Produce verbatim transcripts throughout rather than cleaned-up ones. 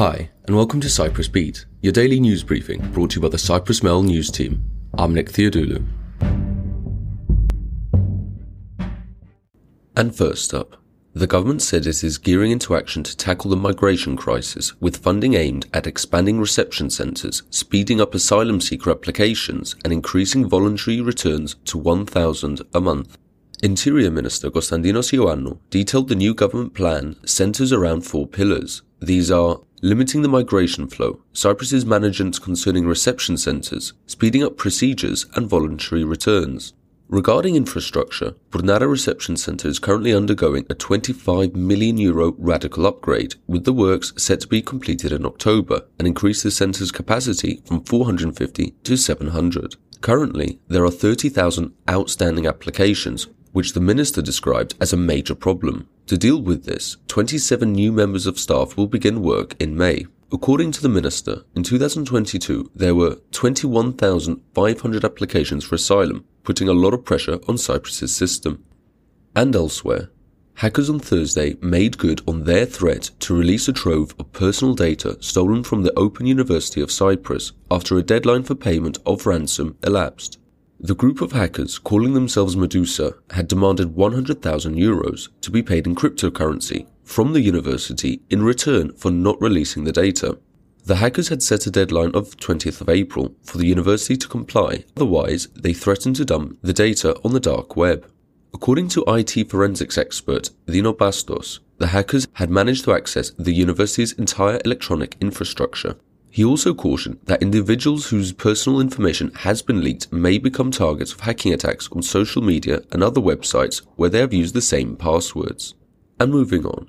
Hi, and welcome to Cyprus Beat, your daily news briefing brought to you by the Cyprus Mail news team. I'm Nick Theodoulou. And first up, the government said it is gearing into action to tackle the migration crisis with funding aimed at expanding reception centres, speeding up asylum seeker applications and increasing voluntary returns to one thousand a month. Interior Minister Gostandinos Giovanni detailed the new government plan centres around four pillars. These are limiting the migration flow, Cyprus's management concerning reception centres, speeding up procedures and voluntary returns. Regarding infrastructure, Purnara Reception Centre is currently undergoing a twenty-five million euro radical upgrade, with the works set to be completed in October and increase the centre's capacity from four hundred fifty to seven hundred. Currently, there are thirty thousand outstanding applications, which the minister described as a major problem. To deal with this, twenty-seven new members of staff will begin work in May. According to the minister, in two thousand twenty-two there were twenty-one thousand five hundred applications for asylum, putting a lot of pressure on Cyprus's system. And elsewhere, hackers on Thursday made good on their threat to release a trove of personal data stolen from the Open University of Cyprus after a deadline for payment of ransom elapsed. The group of hackers, calling themselves Medusa, had demanded one hundred thousand euros to be paid in cryptocurrency from the university in return for not releasing the data. The hackers had set a deadline of twentieth of April for the university to comply, otherwise they threatened to dump the data on the dark web. According to I T forensics expert Dino Bastos, the hackers had managed to access the university's entire electronic infrastructure. He also cautioned that individuals whose personal information has been leaked may become targets of hacking attacks on social media and other websites where they have used the same passwords. And moving on,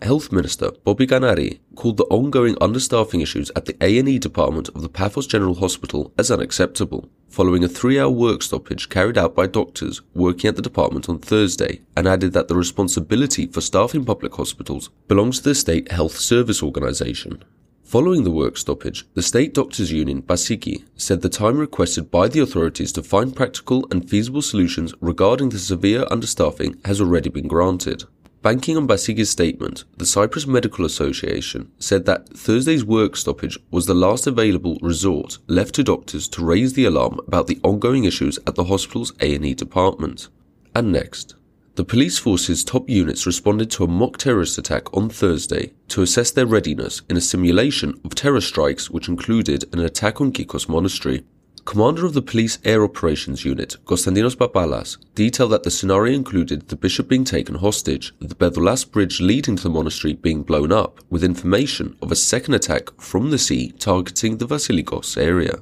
Health Minister Bobby Ganari called the ongoing understaffing issues at the A and E department of the Paphos General Hospital as unacceptable, following a three-hour work stoppage carried out by doctors working at the department on Thursday, and added that the responsibility for staffing public hospitals belongs to the State Health Service Organisation. Following the work stoppage, the State Doctors' Union, Basiki, said the time requested by the authorities to find practical and feasible solutions regarding the severe understaffing has already been granted. Banking on Basiki's statement, the Cyprus Medical Association said that Thursday's work stoppage was the last available resort left to doctors to raise the alarm about the ongoing issues at the hospital's A and E department. And next, the police force's top units responded to a mock terrorist attack on Thursday to assess their readiness in a simulation of terror strikes which included an attack on Kykkos Monastery. Commander of the Police Air Operations Unit, Gostandinos Papalas, detailed that the scenario included the bishop being taken hostage, the Berdolas bridge leading to the monastery being blown up, with information of a second attack from the sea targeting the Vasilikos area.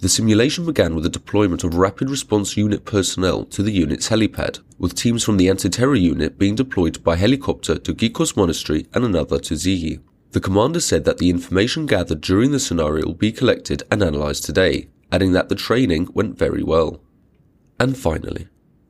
The simulation began with the deployment of rapid response unit personnel to the unit's helipad, with teams from the anti-terror unit being deployed by helicopter to Kykkos Monastery and another to Zigi. The commander said that the information gathered during the scenario will be collected and analysed today, adding that the training went very well. And finally,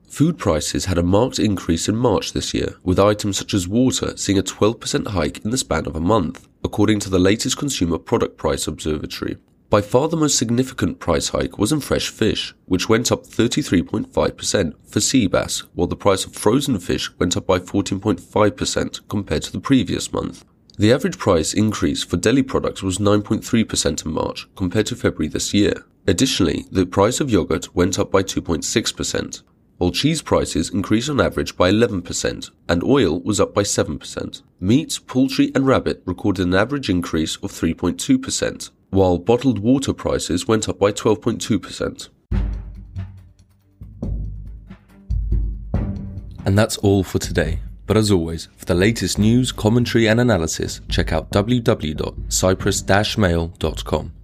food prices had a marked increase in March this year, with items such as water seeing a twelve percent hike in the span of a month, according to the latest Consumer Product Price Observatory. By far the most significant price hike was in fresh fish, which went up thirty-three point five percent for sea bass, while the price of frozen fish went up by fourteen point five percent compared to the previous month. The average price increase for deli products was nine point three percent in March compared to February this year. Additionally, the price of yogurt went up by two point six percent, while cheese prices increased on average by eleven percent and oil was up by seven percent. Meat, poultry and rabbit recorded an average increase of three point two percent. while bottled water prices went up by twelve point two percent. And that's all for today. But as always, for the latest news, commentary and analysis, check out w w w dot cyprus dash mail dot com.